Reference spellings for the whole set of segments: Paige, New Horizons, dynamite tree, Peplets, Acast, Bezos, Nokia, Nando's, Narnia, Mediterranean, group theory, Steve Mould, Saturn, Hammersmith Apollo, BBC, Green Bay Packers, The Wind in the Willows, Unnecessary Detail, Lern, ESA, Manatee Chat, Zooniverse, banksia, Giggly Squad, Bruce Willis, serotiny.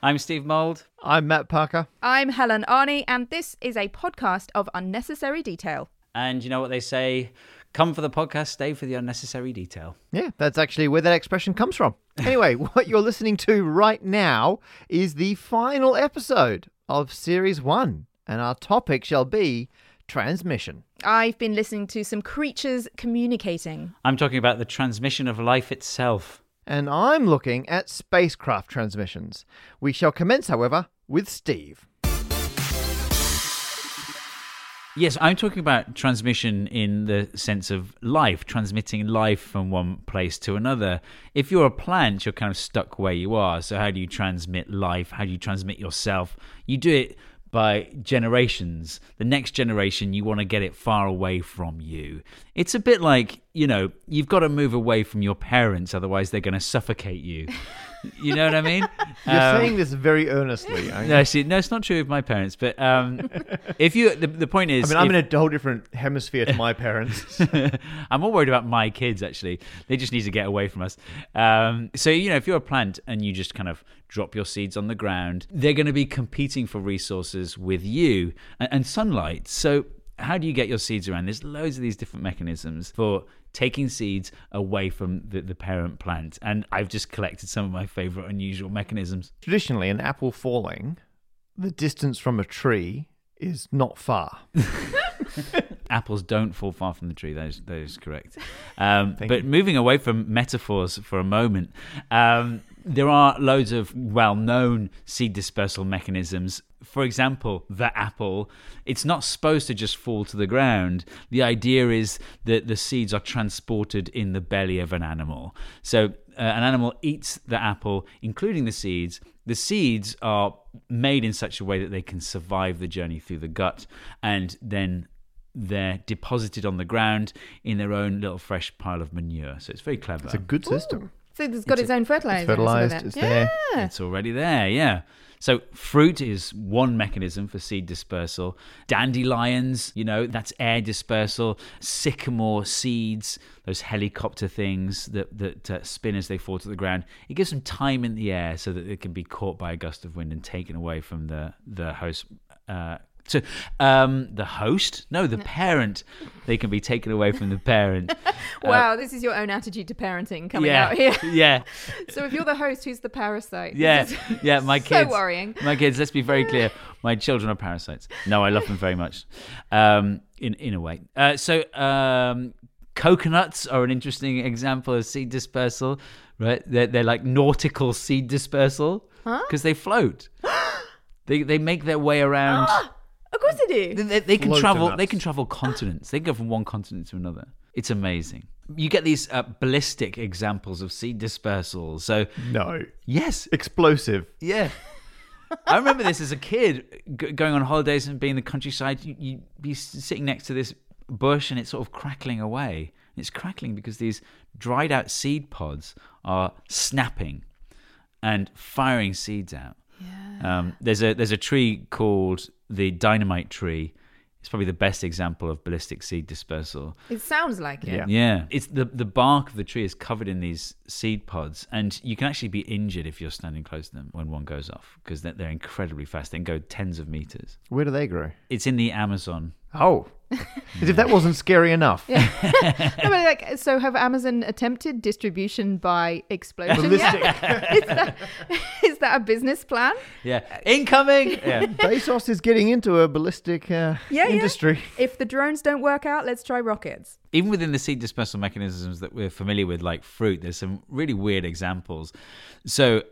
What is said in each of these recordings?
I'm Steve Mould. I'm Matt Parker. I'm Helen Arney, and this is a podcast of Unnecessary Detail. And you know what they say, come for the podcast, stay for the unnecessary detail. Yeah, that's actually where that expression comes from. Anyway, what you're listening to right now is the final episode of Series 1, and our topic shall be transmission. I've been listening to some creatures communicating. I'm talking about the transmission of life itself. And I'm looking at spacecraft transmissions. We shall commence, however, with Steve. Yes, I'm talking about transmission in the sense of life, transmitting life from one place to another. If you're a plant, you're kind of stuck where you are. So how do you transmit life? How do you transmit yourself? You do it by generations. The next generation, you want to get it far away from you. It's a bit like, you know, you've got to move away from your parents, otherwise they're going to suffocate you. You know what I mean? You're saying this very earnestly. Aren't you? No, it's not true of my parents. But if you, the point is, I mean, I'm in a whole different hemisphere to my parents. I'm more worried about my kids. Actually, they just need to get away from us. So you know, if you're a plant and you just kind of drop your seeds on the ground, they're going to be competing for resources with you and sunlight. So how do you get your seeds around? There's loads of these different mechanisms for taking seeds away from the parent plant. And I've just collected some of my favourite unusual mechanisms. Traditionally, an apple falling, the distance from a tree is not far. Apples don't fall far from the tree. That is correct. But moving away from metaphors for a moment, there are loads of well-known seed dispersal mechanisms. For example, the apple, it's not supposed to just fall to the ground. The idea is that the seeds are transported in the belly of an animal. So an animal eats the apple, including the seeds. The seeds are made in such a way that they can survive the journey through the gut, and then they're deposited on the ground in their own little fresh pile of manure. So it's very clever. It's a good system. Ooh. So it's got its own fertilizer. It's fertilized. It's there. Yeah. It's already there, yeah. So fruit is one mechanism for seed dispersal. Dandelions, you know, that's air dispersal. Sycamore seeds, those helicopter things that spin as they fall to the ground. It gives them time in the air so that it can be caught by a gust of wind and taken away from the host. The parent. They can be taken away from the parent. Wow, this is your own attitude to parenting coming out here. Yeah. So if you're the host, who's the parasite? Yeah, yeah. My kids. So worrying. My kids. Let's be very clear. My children are parasites. No, I love them very much. In a way. Coconuts are an interesting example of seed dispersal. Right? They're like nautical seed dispersal because they float. They make their way around. Of course they do. They can travel. They can travel continents. They can go from one continent to another. It's amazing. You get these ballistic examples of seed dispersal. So no. Yes. Explosive. Yeah. I remember this as a kid going on holidays and being in the countryside. You'd be sitting next to this bush and it's sort of crackling away. And it's crackling because these dried out seed pods are snapping and firing seeds out. Yeah. There's a tree called the dynamite tree. It's probably the best example of ballistic seed dispersal. It sounds like it. Yeah. It's the bark of the tree is covered in these seed pods, and you can actually be injured if you're standing close to them when one goes off, because they're incredibly fast. They can go tens of meters. Where do they grow? It's in the Amazon. Oh. As if that wasn't scary enough. Yeah. I mean, like, so have Amazon attempted distribution by explosion? Ballistic. Yeah. Is that a business plan? Yeah. Incoming. Yeah. Bezos is getting into a ballistic industry. Yeah. If the drones don't work out, let's try rockets. Even within the seed dispersal mechanisms that we're familiar with, like fruit, there's some really weird examples. So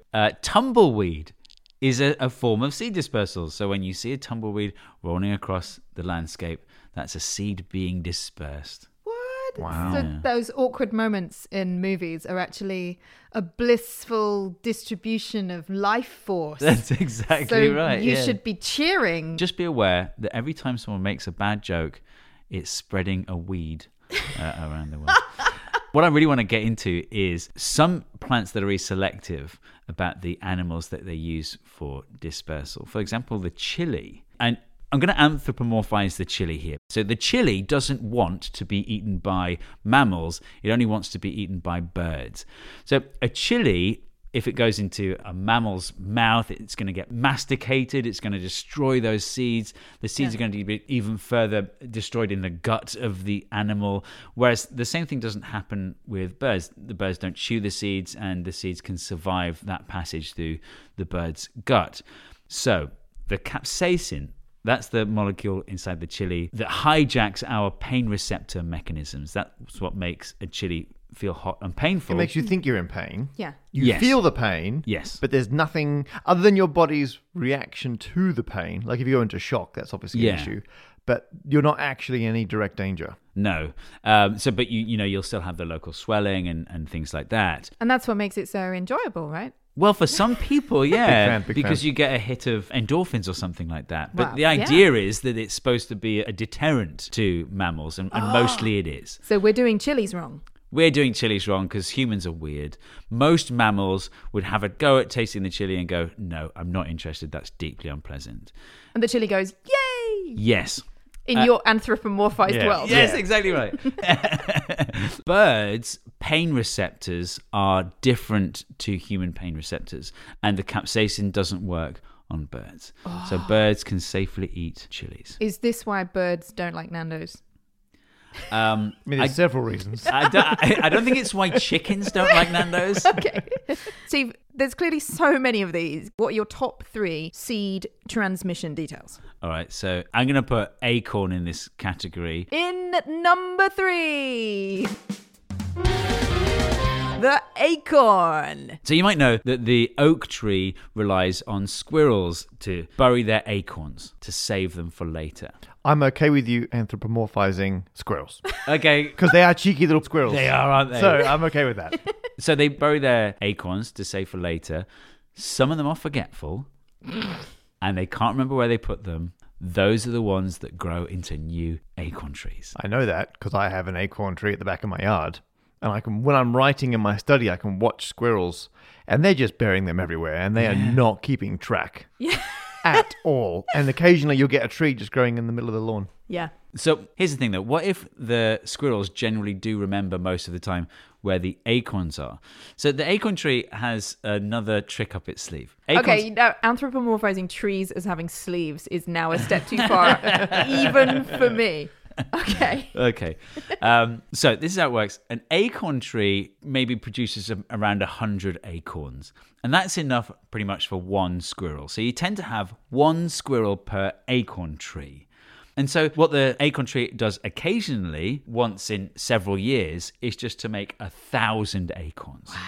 tumbleweed is a form of seed dispersal. So when you see a tumbleweed rolling across the landscape, that's a seed being dispersed. What? Wow. So those awkward moments in movies are actually a blissful distribution of life force. That's exactly right. You should be cheering. Just be aware that every time someone makes a bad joke, it's spreading a weed around the world. What I really want to get into is some plants that are really selective about the animals that they use for dispersal. For example, the chili. And I'm going to anthropomorphize the chili here. So the chili doesn't want to be eaten by mammals. It only wants to be eaten by birds. So a chili, if it goes into a mammal's mouth, it's going to get masticated. It's going to destroy those seeds. The seeds are going to be even further destroyed in the gut of the animal. Whereas the same thing doesn't happen with birds. The birds don't chew the seeds, and the seeds can survive that passage through the bird's gut. So the capsaicin, that's the molecule inside the chili that hijacks our pain receptor mechanisms. That's what makes a chili feel hot and painful. It makes you think you're in pain. Yeah. You feel the pain. Yes. But there's nothing other than your body's reaction to the pain. Like if you go into shock, that's obviously an issue. But you're not actually in any direct danger. No. But you'll still have the local swelling and things like that. And that's what makes it so enjoyable, right? Well, for some people, big fan. You get a hit of endorphins or something like that. But the idea is that it's supposed to be a deterrent to mammals, and mostly it is. So we're doing chilies wrong. We're doing chilies wrong because humans are weird. Most mammals would have a go at tasting the chili and go, no, I'm not interested. That's deeply unpleasant. And the chili goes, yay! Yes. In your anthropomorphized world. Yes, exactly right. Birds' pain receptors are different to human pain receptors, and the capsaicin doesn't work on birds. Oh. So birds can safely eat chilies. Is this why birds don't like Nando's? I mean, there's several reasons. I don't think it's why chickens don't like Nando's. Okay. Steve, there's clearly so many of these. What are your top 3 seed transmission details? All right, so I'm going to put acorn in this category. In number 3. The acorn. So you might know that the oak tree relies on squirrels to bury their acorns to save them for later. I'm okay with you anthropomorphizing squirrels. Okay. Because they are cheeky little squirrels. They are, aren't they? So I'm okay with that. So they bury their acorns to save for later. Some of them are forgetful and they can't remember where they put them. Those are the ones that grow into new acorn trees. I know that because I have an acorn tree at the back of my yard. And I can, when I'm writing in my study, I can watch squirrels, and they're just burying them everywhere, and they are not keeping track at all. And occasionally you'll get a tree just growing in the middle of the lawn. Yeah. So here's the thing, though. What if the squirrels generally do remember most of the time where the acorns are? So the acorn tree has another trick up its sleeve. Acorns... Okay, anthropomorphizing trees as having sleeves is now a step too far, even for me. Okay. Okay. So this is how it works. An acorn tree maybe produces around 100 acorns. And that's enough pretty much for one squirrel. So you tend to have one squirrel per acorn tree. And so what the acorn tree does occasionally, once in several years, is just to make 1,000 acorns. Wow.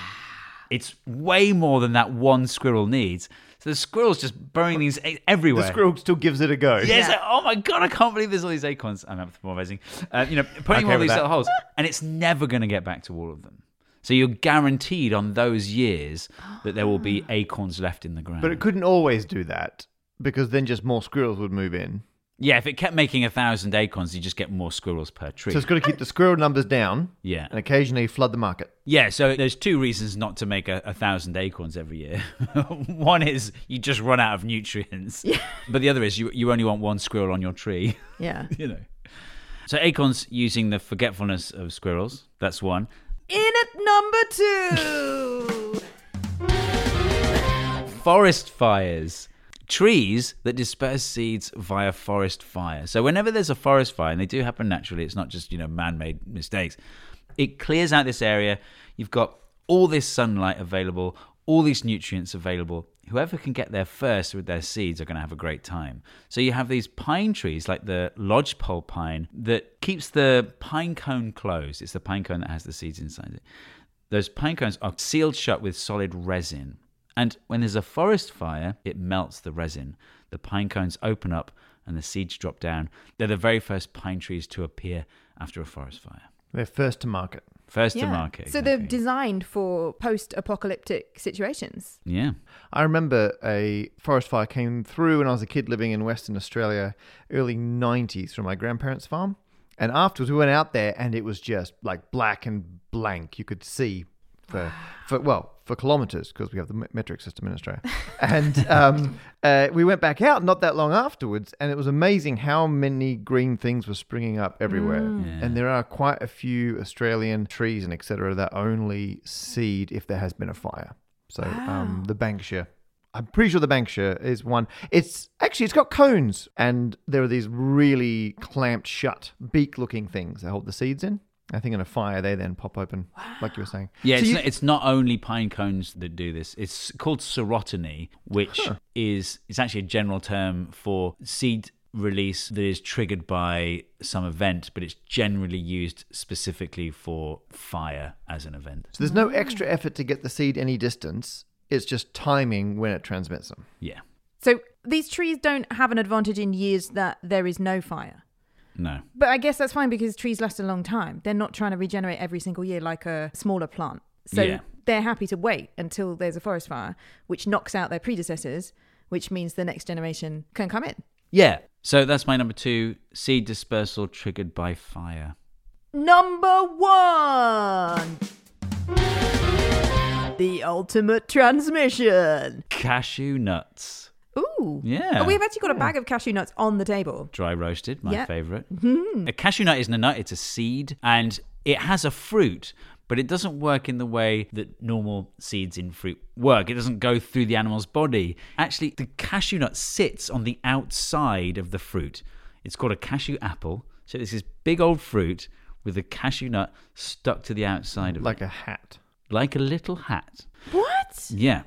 It's way more than that one squirrel needs. So the squirrel's just burying these everywhere. The squirrel still gives it a go. Yeah. Like, oh my God, I can't believe there's all these acorns. I'm anthropomorphizing. Putting all these little holes. And it's never going to get back to all of them. So you're guaranteed on those years that there will be acorns left in the ground. But it couldn't always do that because then just more squirrels would move in. Yeah, if it kept making 1,000 acorns, you just get more squirrels per tree. So it's got to keep the squirrel numbers down. Yeah. And occasionally flood the market. Yeah, so there's two reasons not to make 1,000 acorns every year. One is you just run out of nutrients. Yeah. But the other is you only want one squirrel on your tree. Yeah. You know. So acorns using the forgetfulness of squirrels. That's one. In at number two. Forest fires. Trees that disperse seeds via forest fire. So whenever there's a forest fire, and they do happen naturally, it's not just, you know, man-made mistakes, it clears out this area. You've got all this sunlight available, all these nutrients available. Whoever can get there first with their seeds are going to have a great time. So you have these pine trees, like the lodgepole pine, that keeps the pine cone closed. It's the pine cone that has the seeds inside it. Those pine cones are sealed shut with solid resin. And when there's a forest fire, it melts the resin. The pine cones open up and the seeds drop down. They're the very first pine trees to appear after a forest fire. They're first to market. First to market. So they're designed for post-apocalyptic situations. Yeah. I remember a forest fire came through when I was a kid living in Western Australia, early 90s, from my grandparents' farm. And afterwards we went out there and it was just like black and blank. You could see for kilometres, because we have the metric system in Australia. And we went back out not that long afterwards, and it was amazing how many green things were springing up everywhere. Yeah. And there are quite a few Australian trees and et cetera that only seed if there has been a fire. So the banksia. I'm pretty sure the banksia is one. It's got cones, and there are these really clamped shut, beak-looking things that hold the seeds in. I think in a fire, they then pop open, like you were saying. Yeah, so it's not only pine cones that do this. It's called serotiny, which is actually a general term for seed release that is triggered by some event, but it's generally used specifically for fire as an event. So there's no extra effort to get the seed any distance. It's just timing when it transmits them. Yeah. So these trees don't have an advantage in years that there is no fire. No. But I guess that's fine because trees last a long time. They're not trying to regenerate every single year like a smaller plant. So they're happy to wait until there's a forest fire, which knocks out their predecessors, which means the next generation can come in. Yeah. So that's my number two, seed dispersal triggered by fire. Number one. The ultimate transmission. Cashew nuts. Ooh. Yeah. Oh, we've actually got a bag of cashew nuts on the table. Dry roasted, my favourite. Mm-hmm. A cashew nut isn't a nut, it's a seed, and it has a fruit, but it doesn't work in the way that normal seeds in fruit work. It doesn't go through the animal's body. Actually, the cashew nut sits on the outside of the fruit. It's called a cashew apple. So it's this big old fruit with a cashew nut stuck to the outside of it. Like a hat. Like a little hat. What? Yeah.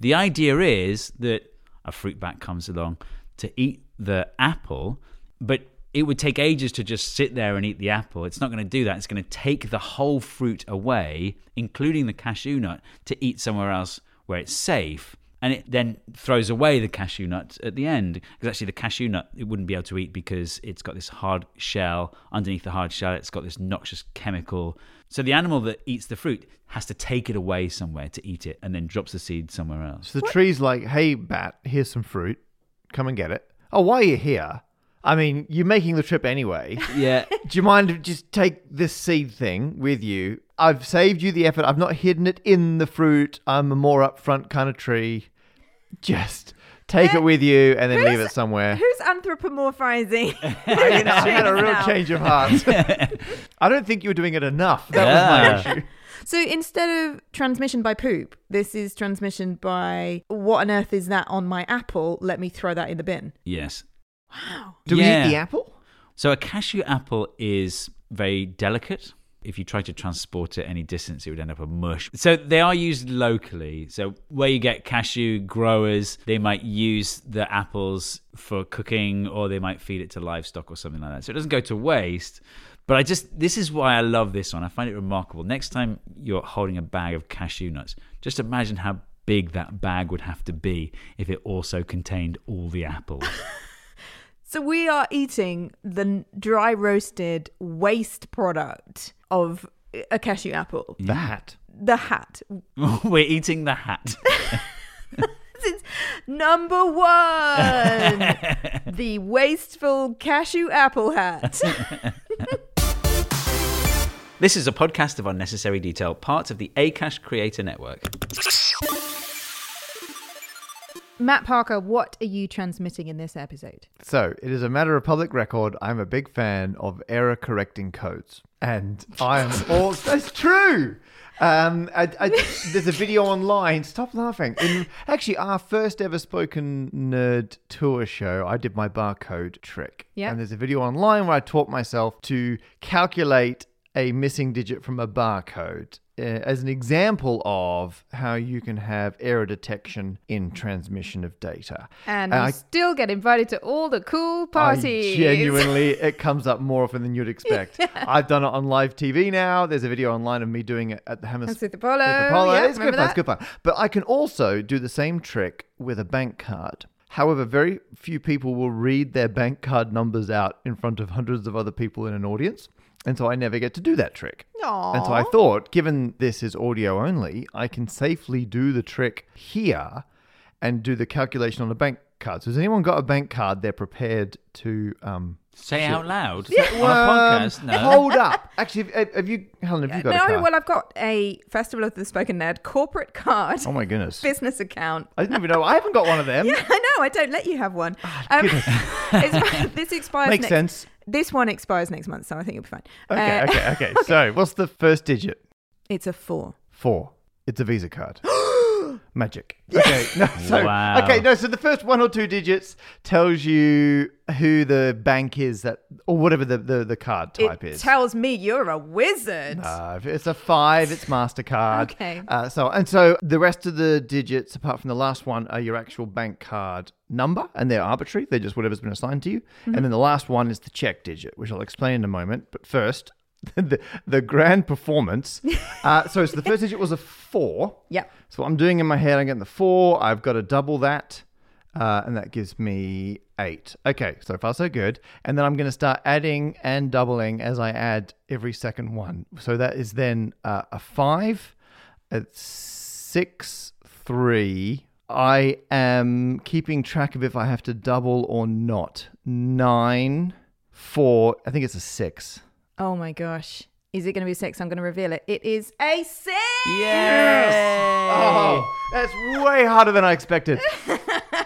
The idea is that a fruit bat comes along to eat the apple, but it would take ages to just sit there and eat the apple. It's not going to do that. It's going to take the whole fruit away, including the cashew nut, to eat somewhere else where it's safe. And it then throws away the cashew nut at the end. Because actually the cashew nut, it wouldn't be able to eat because it's got this hard shell. Underneath the hard shell, it's got this noxious chemical. So the animal that eats the fruit has to take it away somewhere to eat it and then drops the seed somewhere else. So the tree's like, hey, bat, here's some fruit. Come and get it. Oh, why are you here? I mean, you're making the trip anyway. Yeah. Do you mind if just take this seed thing with you? I've saved you the effort. I've not hidden it in the fruit. I'm a more upfront kind of tree. Just take it with you and then leave it somewhere. Who's anthropomorphizing? I had a real change of heart. I don't think you were doing it enough. That was my issue. So instead of transmission by poop, this is transmission by what on earth is that on my apple? Let me throw that in the bin. Yes. Wow. Do we eat the apple? So a cashew apple is very delicate. If you try to transport it any distance, it would end up a mush. So they are used locally. So where you get cashew growers, they might use the apples for cooking, or they might feed it to livestock or something like that. So it doesn't go to waste. But this is why I love this one. I find it remarkable. Next time you're holding a bag of cashew nuts, just imagine how big that bag would have to be if it also contained all the apples. So we are eating the dry roasted waste product of a cashew apple. Yeah. The hat. We're eating the hat. It's Number one, the wasteful cashew apple hat. This is a podcast of Unnecessary Detail, part of the Acast Creator Network. Matt Parker, what are you transmitting in this episode? So, it is a matter of public record. I'm a big fan of error-correcting codes. And I am all... That's true! There's a video online. Stop laughing. Actually, our first ever Spoken Nerd tour show, I did my barcode trick. Yep. And there's a video online where I taught myself to calculate a missing digit from a barcode as an example of how you can have error detection in transmission of data. And I still get invited to all the cool parties. Genuinely, it comes up more often than you'd expect. Yeah. I've done it on live TV now. There's a video online of me doing it at the Hammersmith Apollo. Yeah, it's good fun, But I can also do the same trick with a bank card. However, very few people will read their bank card numbers out in front of hundreds of other people in an audience. And so I never get to do that trick. Aww. And so I thought, given this is audio only, I can safely do the trick here and do the calculation on a bank card. So has anyone got a bank card they're prepared to... say out loud? Yeah. On a podcast? No. Hold up. Actually, have you, Helen, have you got a card? Well, I've got a Festival of the Spoken Nerd corporate card. Oh, my goodness. Business account. I didn't even know. I haven't got one of them. Yeah, I know. I don't let you have one. Oh, this expires next... Makes sense. This one expires next month, so I think it'll be fine. Okay. So what's the first digit? It's a 4. 4. It's a Visa card. Magic. Okay. No, so, wow. Okay, no, so the first one or two digits tells you who the bank is that, or whatever the card type is. It tells me you're a wizard. If it's a 5, it's MasterCard. Okay. So the rest of the digits, apart from the last one, are your actual bank card number, and they're arbitrary. They're just whatever's been assigned to you. Mm-hmm. And then the last one is the check digit, which I'll explain in a moment. But first, the grand performance. So the first digit was a 4. Yeah. So what I'm doing in my head, I'm getting the 4. I've got to double that. And that gives me 8. Okay, so far so good. And then I'm going to start adding and doubling as I add every second one. So that is then a 5. It's 6, 3. I am keeping track of if I have to double or not. 9, 4. I think it's a 6. Oh my gosh. Is it going to be a 6? I'm going to reveal it. It is a 6! Yes! Oh, that's way harder than I expected. Because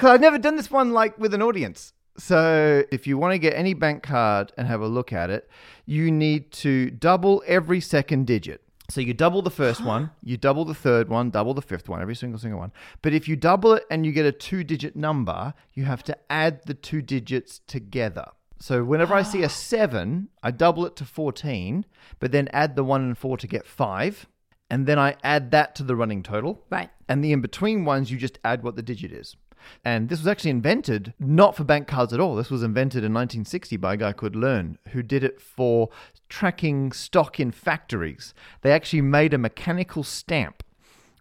I've never done this one like with an audience. So if you want to get any bank card and have a look at it, you need to double every second digit. So you double the first one, you double the third one, double the fifth one, every single one. But if you double it and you get a 2-digit number, you have to add the 2 digits together. So whenever I see a 7, I double it to 14, but then add the 1 and 4 to get 5. And then I add that to the running total. Right. And the in-between ones, you just add what the digit is. And this was actually invented, not for bank cards at all. This was invented in 1960 by a guy called Lern, who did it for tracking stock in factories. They actually made a mechanical stamp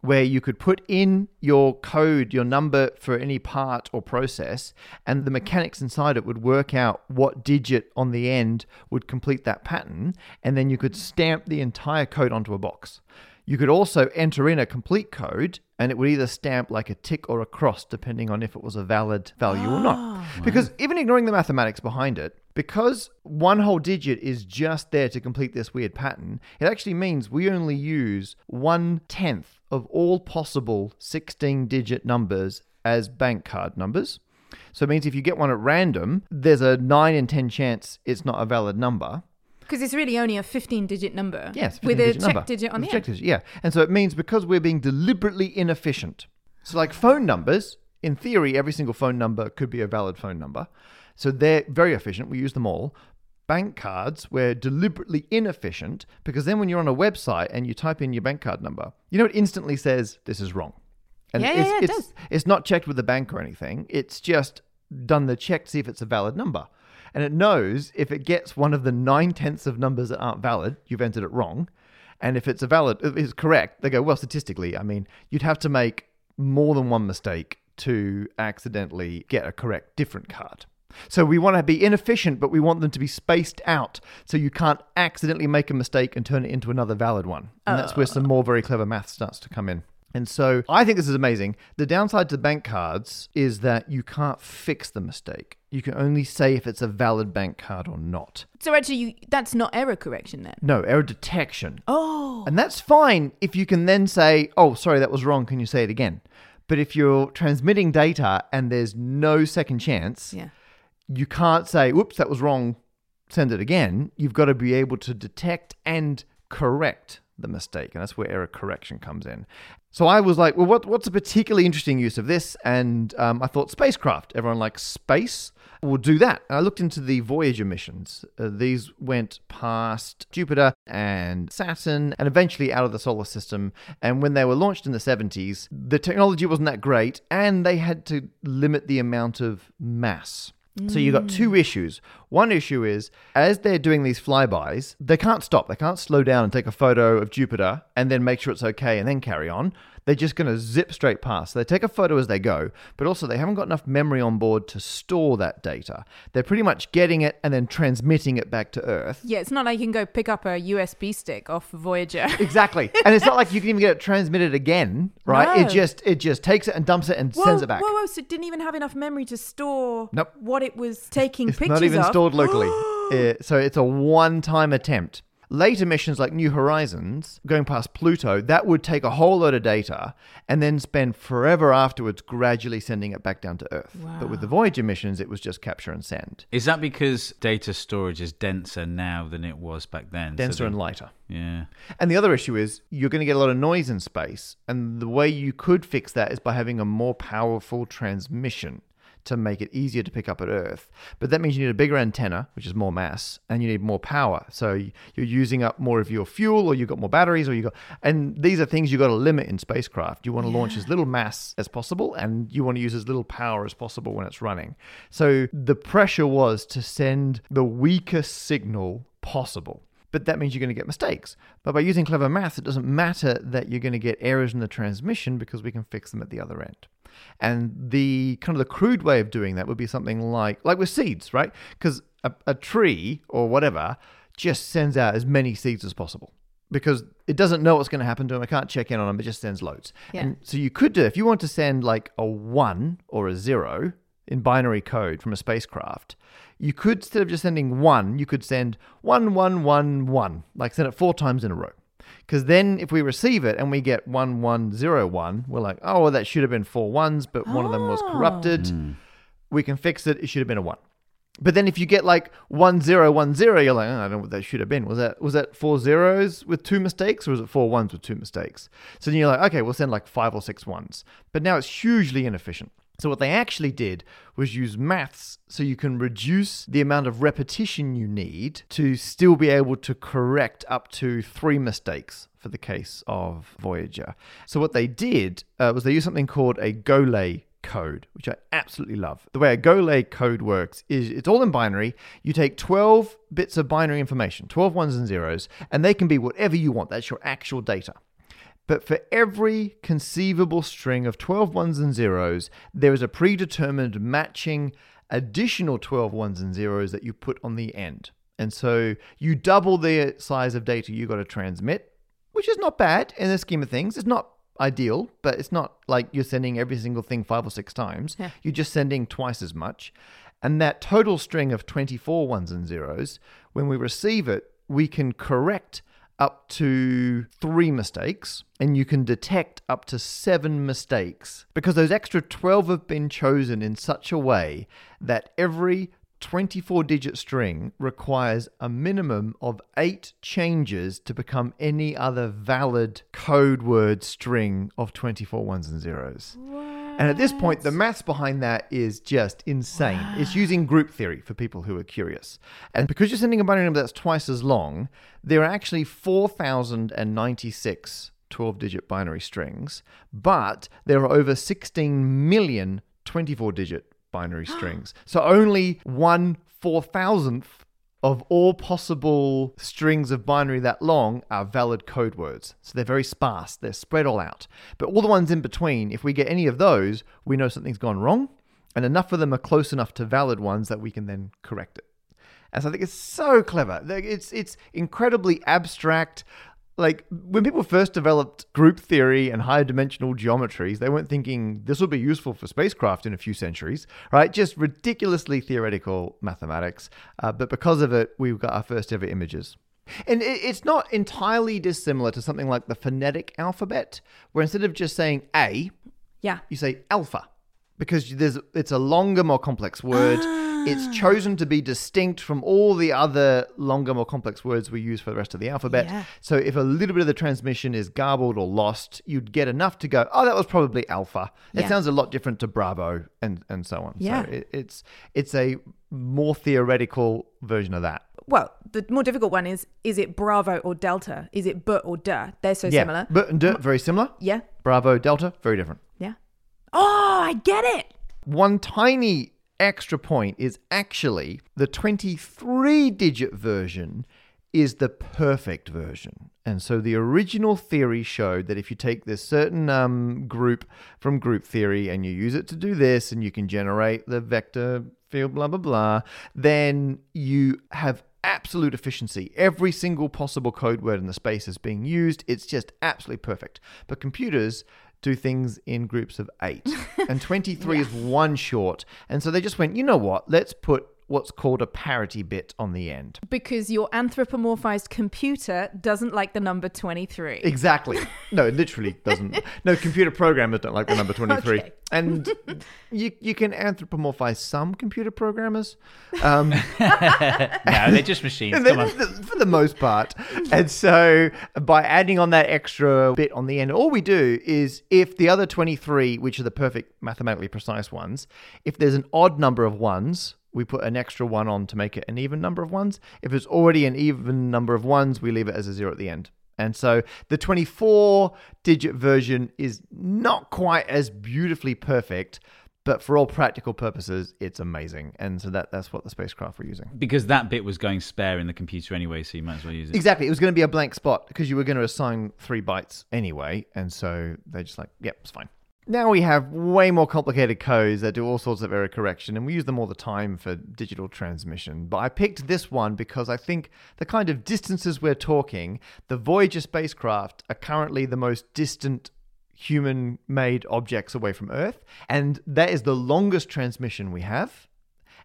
where you could put in your code, your number for any part or process, and the mechanics inside it would work out what digit on the end would complete that pattern, and then you could stamp the entire code onto a box. You could also enter in a complete code, and it would either stamp like a tick or a cross, depending on if it was a valid value or not. Wow. Because even ignoring the mathematics behind it, because one whole digit is just there to complete this weird pattern, it actually means we only use 1/10 of all possible 16-digit numbers as bank card numbers. So it means if you get one at random, there's a 9 in 10 chance it's not a valid number. Because it's really only a 15-digit number. Yes, 15 with a check number. Digit on with the end. Digit, yeah. And so it means because we're being deliberately inefficient. So like phone numbers, in theory, every single phone number could be a valid phone number. So they're very efficient. We use them all. Bank cards, we're deliberately inefficient because then when you're on a website and you type in your bank card number, you know, it instantly says this is wrong. And it does. It's not checked with the bank or anything. It's just done the check to see if it's a valid number. And it knows if it gets one of the 9/10 of numbers that aren't valid, you've entered it wrong. And if it's correct, they go, well, statistically, I mean, you'd have to make more than one mistake to accidentally get a correct different card. So we want to be inefficient, but we want them to be spaced out so you can't accidentally make a mistake and turn it into another valid one. And that's where some more very clever math starts to come in. And so I think this is amazing. The downside to bank cards is that you can't fix the mistake. You can only say if it's a valid bank card or not. So actually, that's not error correction then? No, error detection. Oh. And that's fine if you can then say, oh, sorry, that was wrong. Can you say it again? But if you're transmitting data and there's no second chance, you can't say, whoops, that was wrong. Send it again. You've got to be able to detect and correct the mistake. And that's where error correction comes in. So I was like, well, what's a particularly interesting use of this? And I thought spacecraft. Everyone likes space. We'll do that. And I looked into the Voyager missions. These went past Jupiter and Saturn and eventually out of the solar system. And when they were launched in the 70s, the technology wasn't that great and they had to limit the amount of mass. So you've got two issues. One issue is, as they're doing these flybys, they can't stop. They can't slow down and take a photo of Jupiter and then make sure it's okay and then carry on. They're just going to zip straight past. So they take a photo as they go, but also they haven't got enough memory on board to store that data. They're pretty much getting it and then transmitting it back to Earth. Yeah, it's not like you can go pick up a USB stick off Voyager. Exactly. And it's not like you can even get it transmitted again, right? No. It just takes it and dumps it and sends it back. Whoa, so it didn't even have enough memory to store what it was taking pictures of. It's not even stored locally. So it's a one-time attempt. Later missions like New Horizons, going past Pluto, that would take a whole load of data and then spend forever afterwards gradually sending it back down to Earth. Wow. But with the Voyager missions, it was just capture and send. Is that because data storage is denser now than it was back then? Denser and lighter. Yeah. And the other issue is you're going to get a lot of noise in space. And the way you could fix that is by having a more powerful transmission to make it easier to pick up at Earth. But that means you need a bigger antenna, which is more mass, and you need more power. So you're using up more of your fuel, or you've got more batteries, or and these are things you've got to limit in spacecraft. You want to launch as little mass as possible, and you want to use as little power as possible when it's running. So the pressure was to send the weakest signal possible. But that means you're going to get mistakes. But by using clever math, it doesn't matter that you're going to get errors in the transmission because we can fix them at the other end. And the kind of the crude way of doing that would be something like with seeds, right? Because a tree or whatever just sends out as many seeds as possible because it doesn't know what's going to happen to them. It can't check in on them. It just sends loads. Yeah. And so you could do, if you want to send like a 1 or a 0 in binary code from a spacecraft, you could, instead of just sending 1, you could send 1, 1, 1, 1, like send it 4 times in a row. Because then if we receive it and we get 1101, we're like, oh, well, that should have been 4 ones, but one of them was corrupted. We can fix it. It should have been a 1. But then if you get like 1010, you're like, oh, I don't know what that should have been. Was that 4 zeros with 2 mistakes, or was it 4 ones with 2 mistakes? So then you're like, okay, we'll send like 5 or 6 ones. But now it's hugely inefficient. So what they actually did was use maths so you can reduce the amount of repetition you need to still be able to correct up to 3 mistakes for the case of Voyager. So what they did was they used something called a Golay code, which I absolutely love. The way a Golay code works is it's all in binary. You take 12 bits of binary information, 12 ones and zeros, and they can be whatever you want. That's your actual data. But for every conceivable string of 12 ones and zeros, there is a predetermined matching additional 12 ones and zeros that you put on the end. And so you double the size of data you got to transmit, which is not bad in the scheme of things. It's not ideal, but it's not like you're sending every single thing 5 or 6 times. Yeah. You're just sending twice as much. And that total string of 24 ones and zeros, when we receive it, we can correct up to 3 mistakes, and you can detect up to 7 mistakes because those extra 12 have been chosen in such a way that every 24-digit string requires a minimum of 8 changes to become any other valid code word string of 24 ones and zeros. Wow. And at this point, the maths behind that is just insane. Wow. It's using group theory for people who are curious. And because you're sending a binary number that's twice as long, there are actually 4,096 12-digit binary strings, but there are over 16 million 24-digit binary strings. So only 1/4,000th of all possible strings of binary that long are valid code words. So they're very sparse. They're spread all out. But all the ones in between, if we get any of those, we know something's gone wrong. And enough of them are close enough to valid ones that we can then correct it. And so I think it's so clever. It's incredibly abstract. Like, when people first developed group theory and higher dimensional geometries, they weren't thinking this will be useful for spacecraft in a few centuries, right? Just ridiculously theoretical mathematics. But because of it, we've got our first ever images. And it's not entirely dissimilar to something like the phonetic alphabet, where instead of just saying A, you say alpha, because it's a longer, more complex word. It's chosen to be distinct from all the other longer, more complex words we use for the rest of the alphabet. Yeah. So if a little bit of the transmission is garbled or lost, you'd get enough to go, oh, that was probably alpha. It sounds a lot different to Bravo and so on. Yeah. So it's a more theoretical version of that. Well, the more difficult one is it Bravo or Delta? Is it B or D? They're so similar. B and D, very similar. Yeah. Bravo, Delta, very different. Yeah. Oh, I get it. One tiny extra point is actually the 23-digit version is the perfect version. And so the original theory showed that if you take this certain group from group theory and you use it to do this and you can generate the vector field, blah, blah, blah, then you have absolute efficiency. Every single possible code word in the space is being used. It's just absolutely perfect. But computers do things in groups of 8. And 23 is one short. And so they just went, you know what? Let's put what's called a parity bit on the end. Because your anthropomorphized computer doesn't like the number 23. Exactly. No, it literally doesn't. No, computer programmers don't like the number 23. Okay. And you can anthropomorphize some computer programmers. No, they're just machines. For the most part. And so by adding on that extra bit on the end, all we do is if the other 23, which are the perfect mathematically precise ones, if there's an odd number of ones, we put an extra one on to make it an even number of ones. If it's already an even number of ones, we leave it as a 0 at the end. And so the 24-digit version is not quite as beautifully perfect, but for all practical purposes, it's amazing. And so that's what the spacecraft were using. Because that bit was going spare in the computer anyway, so you might as well use it. Exactly. It was going to be a blank spot because you were going to assign 3 bytes anyway. And so they're just like, yep, it's fine. Now we have way more complicated codes that do all sorts of error correction, and we use them all the time for digital transmission. But I picked this one because I think the kind of distances we're talking, the Voyager spacecraft are currently the most distant human-made objects away from Earth, and that is the longest transmission we have,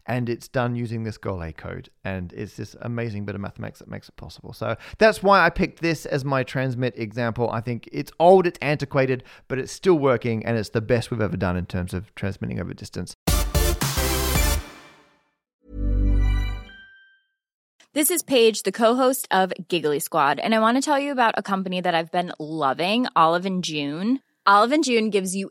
and it's done using this Golay code, and it's this amazing bit of mathematics that makes it possible. So that's why I picked this as my transmit example. I think it's old, it's antiquated, but it's still working, and it's the best we've ever done in terms of transmitting over distance. This is Paige, the co-host of Giggly Squad, and I want to tell you about a company that I've been loving, Olive & June. Olive & June gives you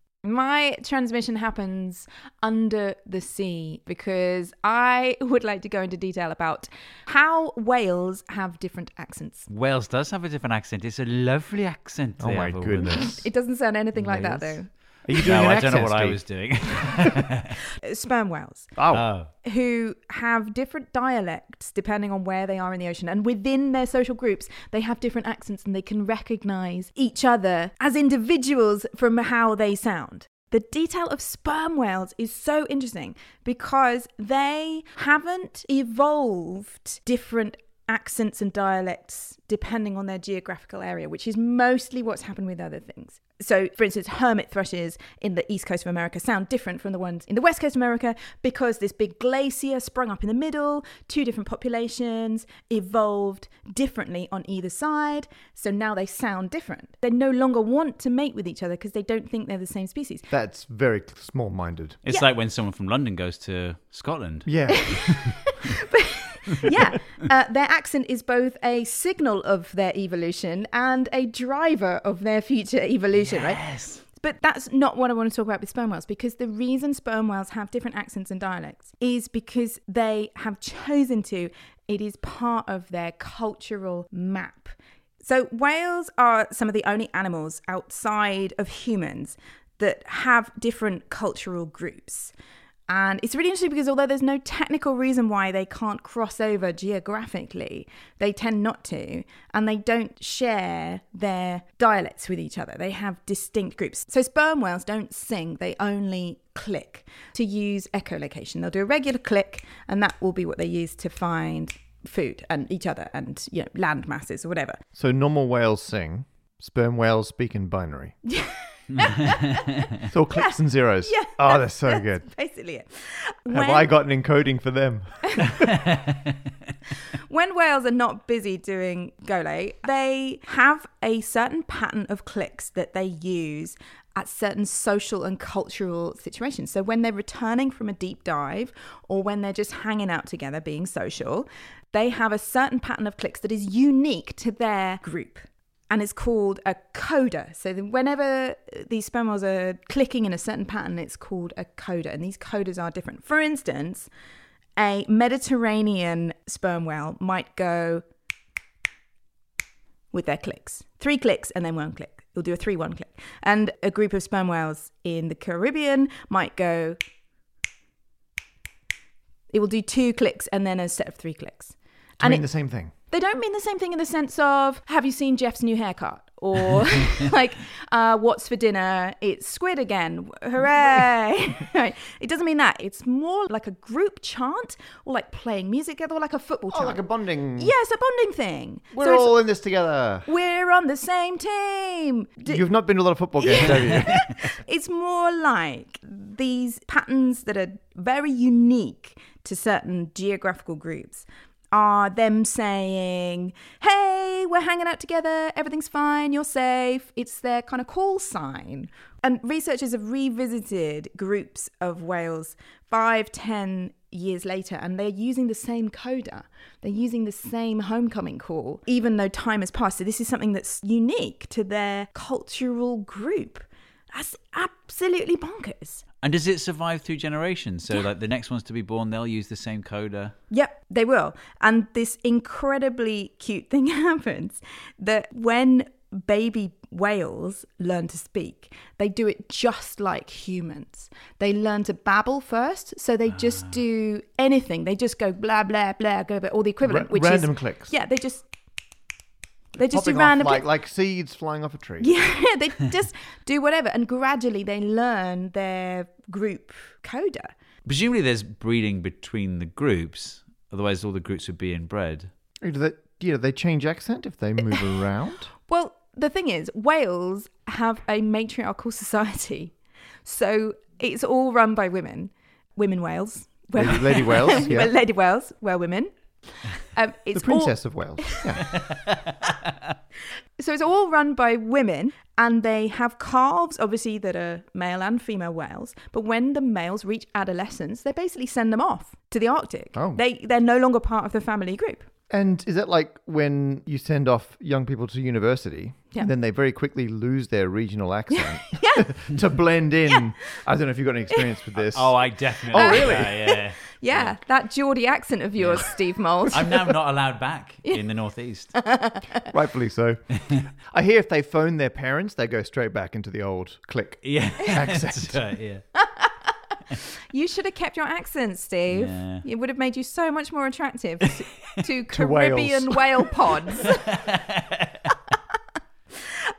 My transmission happens under the sea, because I would like to go into detail about how whales have different accents. Whales does have a different accent. It's a lovely accent. Oh my goodness. It doesn't sound anything like that though. Are you doing an accent? I don't know what I was doing. Sperm whales. Oh. Who have different dialects depending on where they are in the ocean. And within their social groups, they have different accents, and they can recognise each other as individuals from how they sound. The detail of sperm whales is so interesting because they haven't evolved different accents and dialects depending on their geographical area, which is mostly what's happened with other things. So, for instance, hermit thrushes in the east coast of America sound different from the ones in the west coast of America because this big glacier sprung up in the middle. Two different populations evolved differently on either side, so now they sound different. They no longer want to mate with each other because they don't think they're the same species. That's very small-minded. It's like when someone from London goes to Scotland. Yeah. Their accent is both a signal of their evolution and a driver of their future evolution, right? But that's not what I want to talk about with sperm whales, because the reason sperm whales have different accents and dialects is because they have chosen to. It is part of their cultural map. So whales are some of the only animals outside of humans that have different cultural groups. And it's really interesting because although there's no technical reason why they can't cross over geographically, they tend not to, and they don't share their dialects with each other. They have distinct groups. So sperm whales don't sing, they only click to use echolocation. They'll do a regular click, and that will be what they use to find food and each other and, you know, land masses or whatever. So normal whales sing, sperm whales speak in binary. It's all clicks and zeros. Yeah, oh, that's so good. That's basically it. Have I got an encoding for them? When whales are not busy doing Golay, they have a certain pattern of clicks that they use at certain social and cultural situations. So when they're returning from a deep dive, or when they're just hanging out together being social, they have a certain pattern of clicks that is unique to their group. And it's called a coda. So whenever these sperm whales are clicking in a certain pattern, it's called a coda. And these codas are different. For instance, a Mediterranean sperm whale might go with their clicks. 3 clicks and then 1 click. You'll do a 3-1 click. And a group of sperm whales in the Caribbean might go... It will do 2 clicks and then a set of 3 clicks. Do you mean the same thing? They don't mean the same thing in the sense of, have you seen Jeff's new haircut? Or like, what's for dinner? It's squid again. Hooray. Right. It doesn't mean that. It's more like a group chant, or like playing music together, or like a football chant. Oh, like a bonding. Yes, a bonding thing. We're all in this together. We're on the same team. You've not been to a lot of football games, have you? It's more like these patterns that are very unique to certain geographical groups are them saying, hey, we're hanging out together, everything's fine, you're safe. It's their kind of call sign. And researchers have revisited groups of whales 5-10 years later, and they're using the same coda. They're using the same homecoming call, even though time has passed. So this is something that's unique to their cultural group. That's absolutely bonkers. And does it survive through generations? So like the next ones to be born, they'll use the same coda? Yep, they will. And this incredibly cute thing happens that when baby whales learn to speak, they do it just like humans. They learn to babble first, so they just do anything. They just go blah, blah, blah, blah, blah, or the equivalent, which is... Random clicks. Yeah, they just... They just do random like seeds flying off a tree. Yeah, they just do whatever, and gradually they learn their group coda. Presumably there's breeding between the groups, otherwise all the groups would be inbred. Do they change accent if they move around? Well, the thing is, whales have a matriarchal society, so it's all run by women. Women whales. Lady whales, yeah. Lady whales, whale women. It's the Princess of Wales. Yeah. So it's all run by women, and they have calves, obviously, that are male and female whales. But when the males reach adolescence, they basically send them off to the Arctic. Oh. They're no longer part of the family group. And is that like when you send off young people to university, yeah. then they very quickly lose their regional accent to blend in? Yeah. I don't know if you've got any experience with this. Oh, I definitely. Oh, really? Yeah. Yeah, that Geordie accent of yours, Steve Mould. I'm now not allowed back in the northeast. Rightfully so. I hear if they phone their parents, they go straight back into the old click accent. You should have kept your accent, Steve. Yeah. It would have made you so much more attractive to Caribbean whale pods.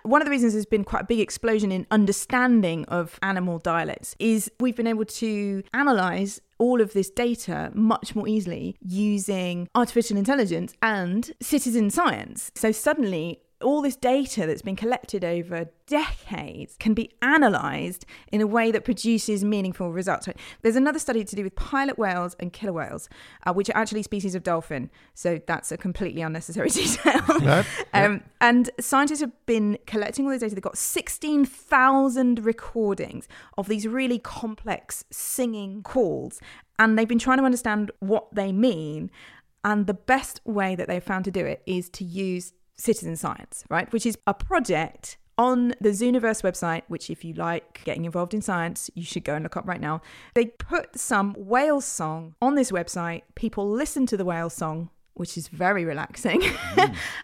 One of the reasons there's been quite a big explosion in understanding of animal dialects is we've been able to analyse all of this data much more easily using artificial intelligence and citizen science. So suddenly, all this data that's been collected over decades can be analysed in a way that produces meaningful results. There's another study to do with pilot whales and killer whales, which are actually species of dolphin. So that's a completely unnecessary detail. Nope. And scientists have been collecting all this data. They've got 16,000 recordings of these really complex singing calls. And they've been trying to understand what they mean. And the best way that they've found to do it is to use citizen science, right? Which is a project on the Zooniverse website, which if you like getting involved in science, you should go and look up right now. They put some whale song on this website. People listen to the whale song, which is very relaxing.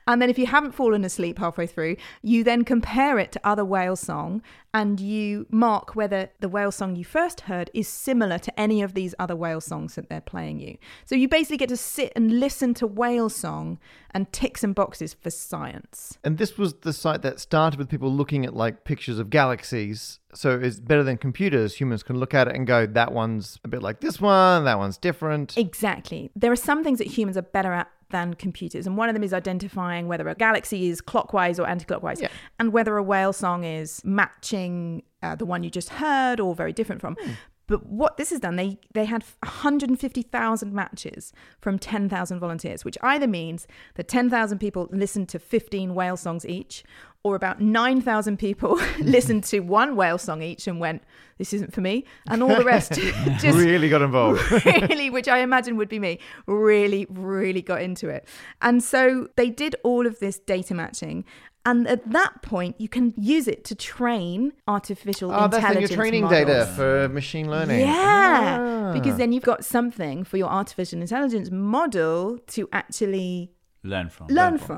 And then if you haven't fallen asleep halfway through, you then compare it to other whale song and you mark whether the whale song you first heard is similar to any of these other whale songs that they're playing you. So you basically get to sit and listen to whale song and tick some boxes for science. And this was the site that started with people looking at like pictures of galaxies. So it's better than computers. Humans can look at it and go, that one's a bit like this one, that one's different. Exactly. There are some things that humans are better at than computers. And one of them is identifying whether a galaxy is clockwise or anti-clockwise and whether a whale song is matching the one you just heard or very different from. But what this has done, they had 150,000 matches from 10,000 volunteers, which either means that 10,000 people listened to 15 whale songs each, or about 9,000 people listened to one whale song each and went, this isn't for me. And all the rest just really got involved. Really, which I imagine would be me, really, really got into it. And so they did all of this data matching. And at that point, you can use it to train artificial intelligence models. That's your training data for machine learning. Yeah, because then you've got something for your artificial intelligence model to actually learn from.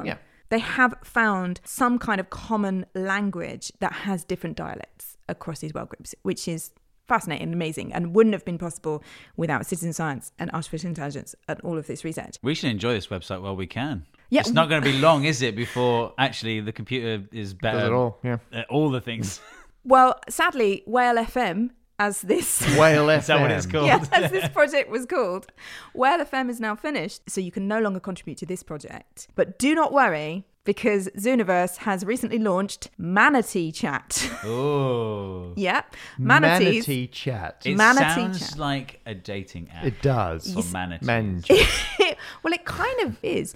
Yeah. They have found some kind of common language that has different dialects across these world groups, which is fascinating and amazing, and wouldn't have been possible without citizen science and artificial intelligence and all of this research. We should enjoy this website while we can. Yeah. It's not going to be long, is it, before actually the computer is better at all the things. Well, sadly, Whale FM, as this... Whale FM. Is that what it's called? Yeah, as this project was called. Whale FM is now finished, so you can no longer contribute to this project. But do not worry, because Zooniverse has recently launched Manatee Chat. Oh. Yep. Manatee Chat. It sounds like a dating app. It does. Or manatees. Well, it kind of is.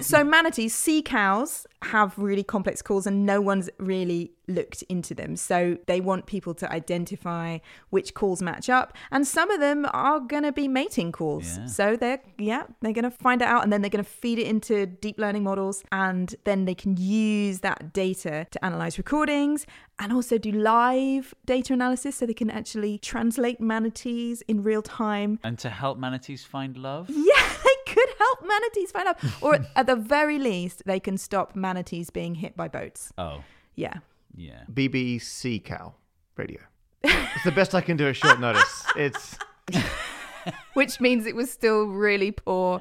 So manatees, sea cows, have really complex calls and no one's really looked into them. So they want people to identify which calls match up. And some of them are going to be mating calls. Yeah. So they're going to find it out and then they're going to feed it into deep learning models. And then they can use that data to analyze recordings and also do live data analysis. So they can actually translate manatees in real time. And to help manatees find love? Yeah, they could help manatees find love. Or at the very least, they can stop manatees being hit by boats. Oh. Yeah. Yeah. BBC Cow Radio. It's the best I can do at short notice. It's which means it was still really poor.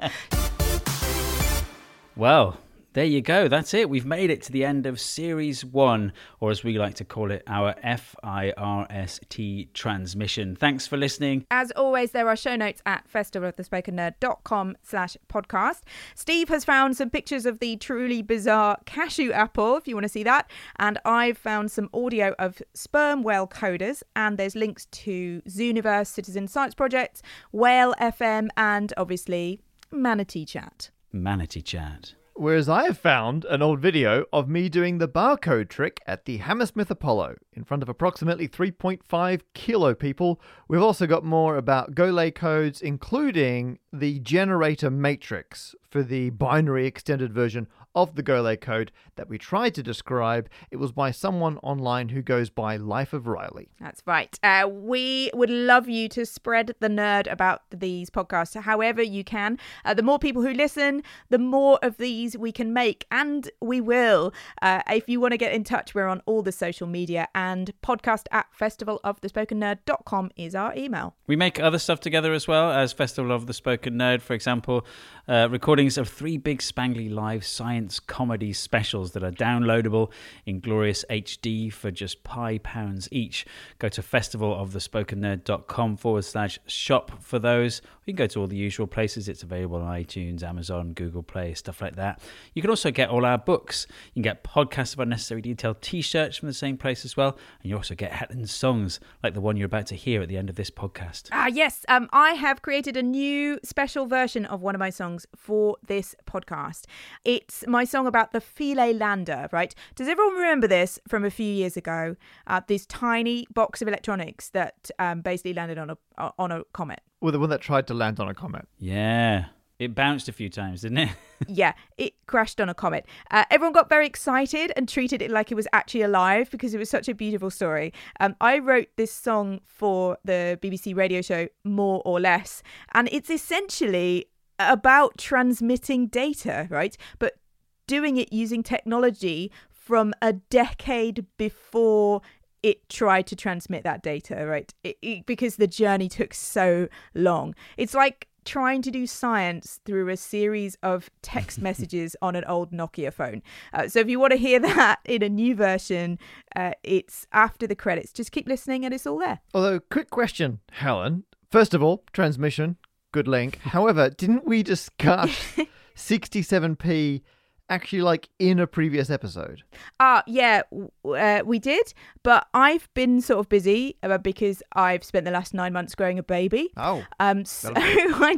Well, there you go. That's it. We've made it to the end of Series 1, or as we like to call it, our FIRST transmission. Thanks for listening. As always, there are show notes at festivalofthespokennerd.com/podcast. Steve has found some pictures of the truly bizarre cashew apple, if you want to see that. And I've found some audio of sperm whale coders. And there's links to Zooniverse, Citizen Science Project, Whale FM, and obviously... Manatee Chat. Manatee Chat. Whereas I have found an old video of me doing the barcode trick at the Hammersmith Apollo in front of approximately 3.5 kilo people. We've also got more about Golay codes, including the generator matrix for the binary extended version of the Golay code that we tried to describe. It was by someone online who goes by Life of Riley. That's right. We would love you to spread the nerd about these podcasts however you can. The more people who listen, the more of these we can make, and we will. If you want to get in touch, we're on all the social media, and podcast@festivalofthespokennerd.com is our email. We make other stuff together as well as Festival of the Spoken Nerd, for example, recordings of 3 big spangly live science comedy specials that are downloadable in glorious HD for just £5 each. Go to festivalofthespokennerd.com/shop for those. You can go to all the usual places. It's available on iTunes, Amazon, Google Play, stuff like that. You can also get all our books. You can get Podcasts of Unnecessary Detail t-shirts from the same place as well. And you also get Helen's songs, like the one you're about to hear at the end of this podcast. Yes, I have created a new special version of one of my songs for this podcast. It's my song about the Philae lander, right? Does everyone remember this from a few years ago? This tiny box of electronics that basically landed on a comet. Well, the one that tried to land on a comet. Yeah. It bounced a few times, didn't it? Yeah, it crashed on a comet. Everyone got very excited and treated it like it was actually alive because it was such a beautiful story. I wrote this song for the BBC radio show More or Less, and it's essentially about transmitting data, right? But doing it using technology from a decade before it tried to transmit that data, right? Because the journey took so long. It's like trying to do science through a series of text messages on an old Nokia phone. So if you want to hear that in a new version, it's after the credits. Just keep listening and it's all there. Although, quick question, Helen. First of all, transmission. Good link. However, didn't we discuss 67p actually like in a previous episode? Yeah, we did. But I've been sort of busy because I've spent the last 9 months growing a baby. So I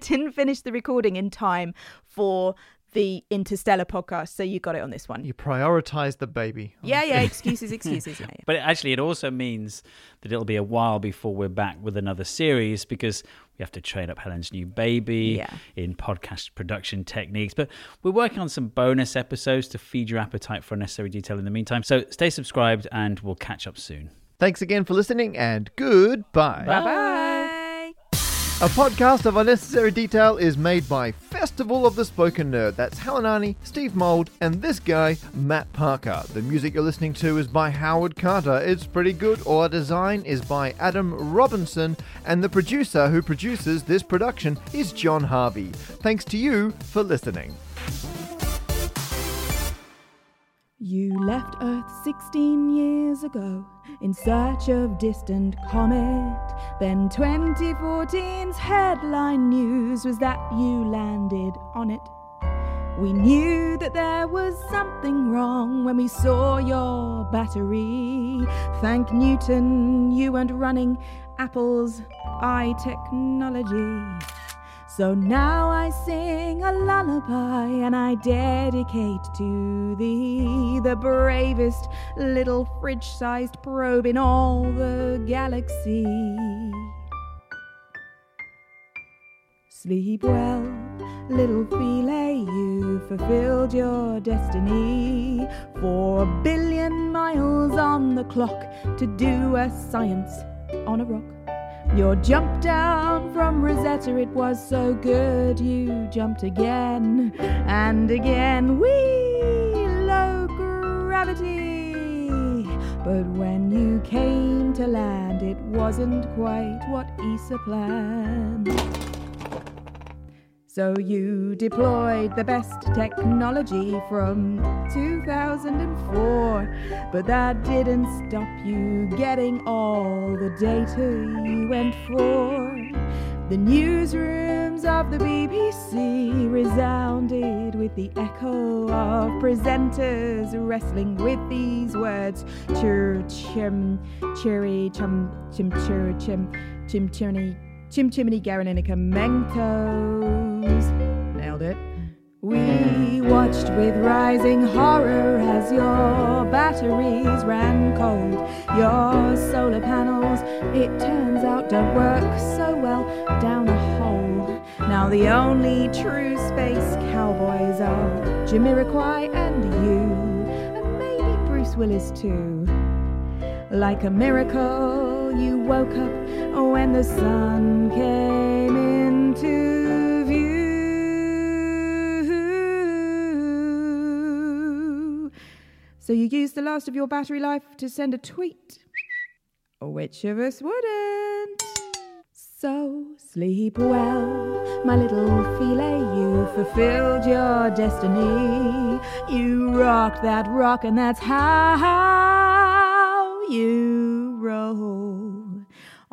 didn't finish the recording in time for the Interstellar podcast, so you got it on this one. You prioritise the baby. Yeah, excuses. Yeah. But actually, it also means that it'll be a while before we're back with another series because we have to train up Helen's new baby in podcast production techniques. But we're working on some bonus episodes to feed your appetite for unnecessary detail in the meantime. So stay subscribed and we'll catch up soon. Thanks again for listening and goodbye. Bye-bye. A podcast of Unnecessary Detail is made by Festival of the Spoken Nerd. That's Helen Arney, Steve Mould, and this guy, Matt Parker. The music you're listening to is by Howard Carter. It's pretty good. Our design is by Adam Robinson, and the producer who produces this production is John Harvey. Thanks to you for listening. You left Earth 16 years ago in search of distant comet. Then 2014's headline news was that you landed on it. We knew that there was something wrong when we saw your battery. Thank Newton, you weren't running Apple's iTechnology. So now I sing a lullaby and I dedicate to thee the bravest little fridge-sized probe in all the galaxy. Sleep well, little Philae, you fulfilled your destiny. 4 billion miles on the clock to do a science on a rock. Your jump down from Rosetta, it was so good you jumped again and again. Wee, low gravity. But when you came to land, it wasn't quite what ESA planned. So you deployed the best technology from 2004, but that didn't stop you getting all the data you went for. The newsrooms of the BBC resounded with the echo of presenters wrestling with these words: chir-chim, chiri-chum, chim-chir-chim, chim-chirny, chim-chimini, garininica, mento. films. Nailed it. We watched with rising horror as your batteries ran cold. Your solar panels, it turns out, don't work so well down a hole. Now the only true space cowboys are Jamiroquai and you, and maybe Bruce Willis too. Like a miracle, you woke up when the sun came into view. So you used the last of your battery life to send a tweet. Which of us wouldn't? So sleep well, my little Philae, you fulfilled your destiny. You rocked that rock and that's how you roll.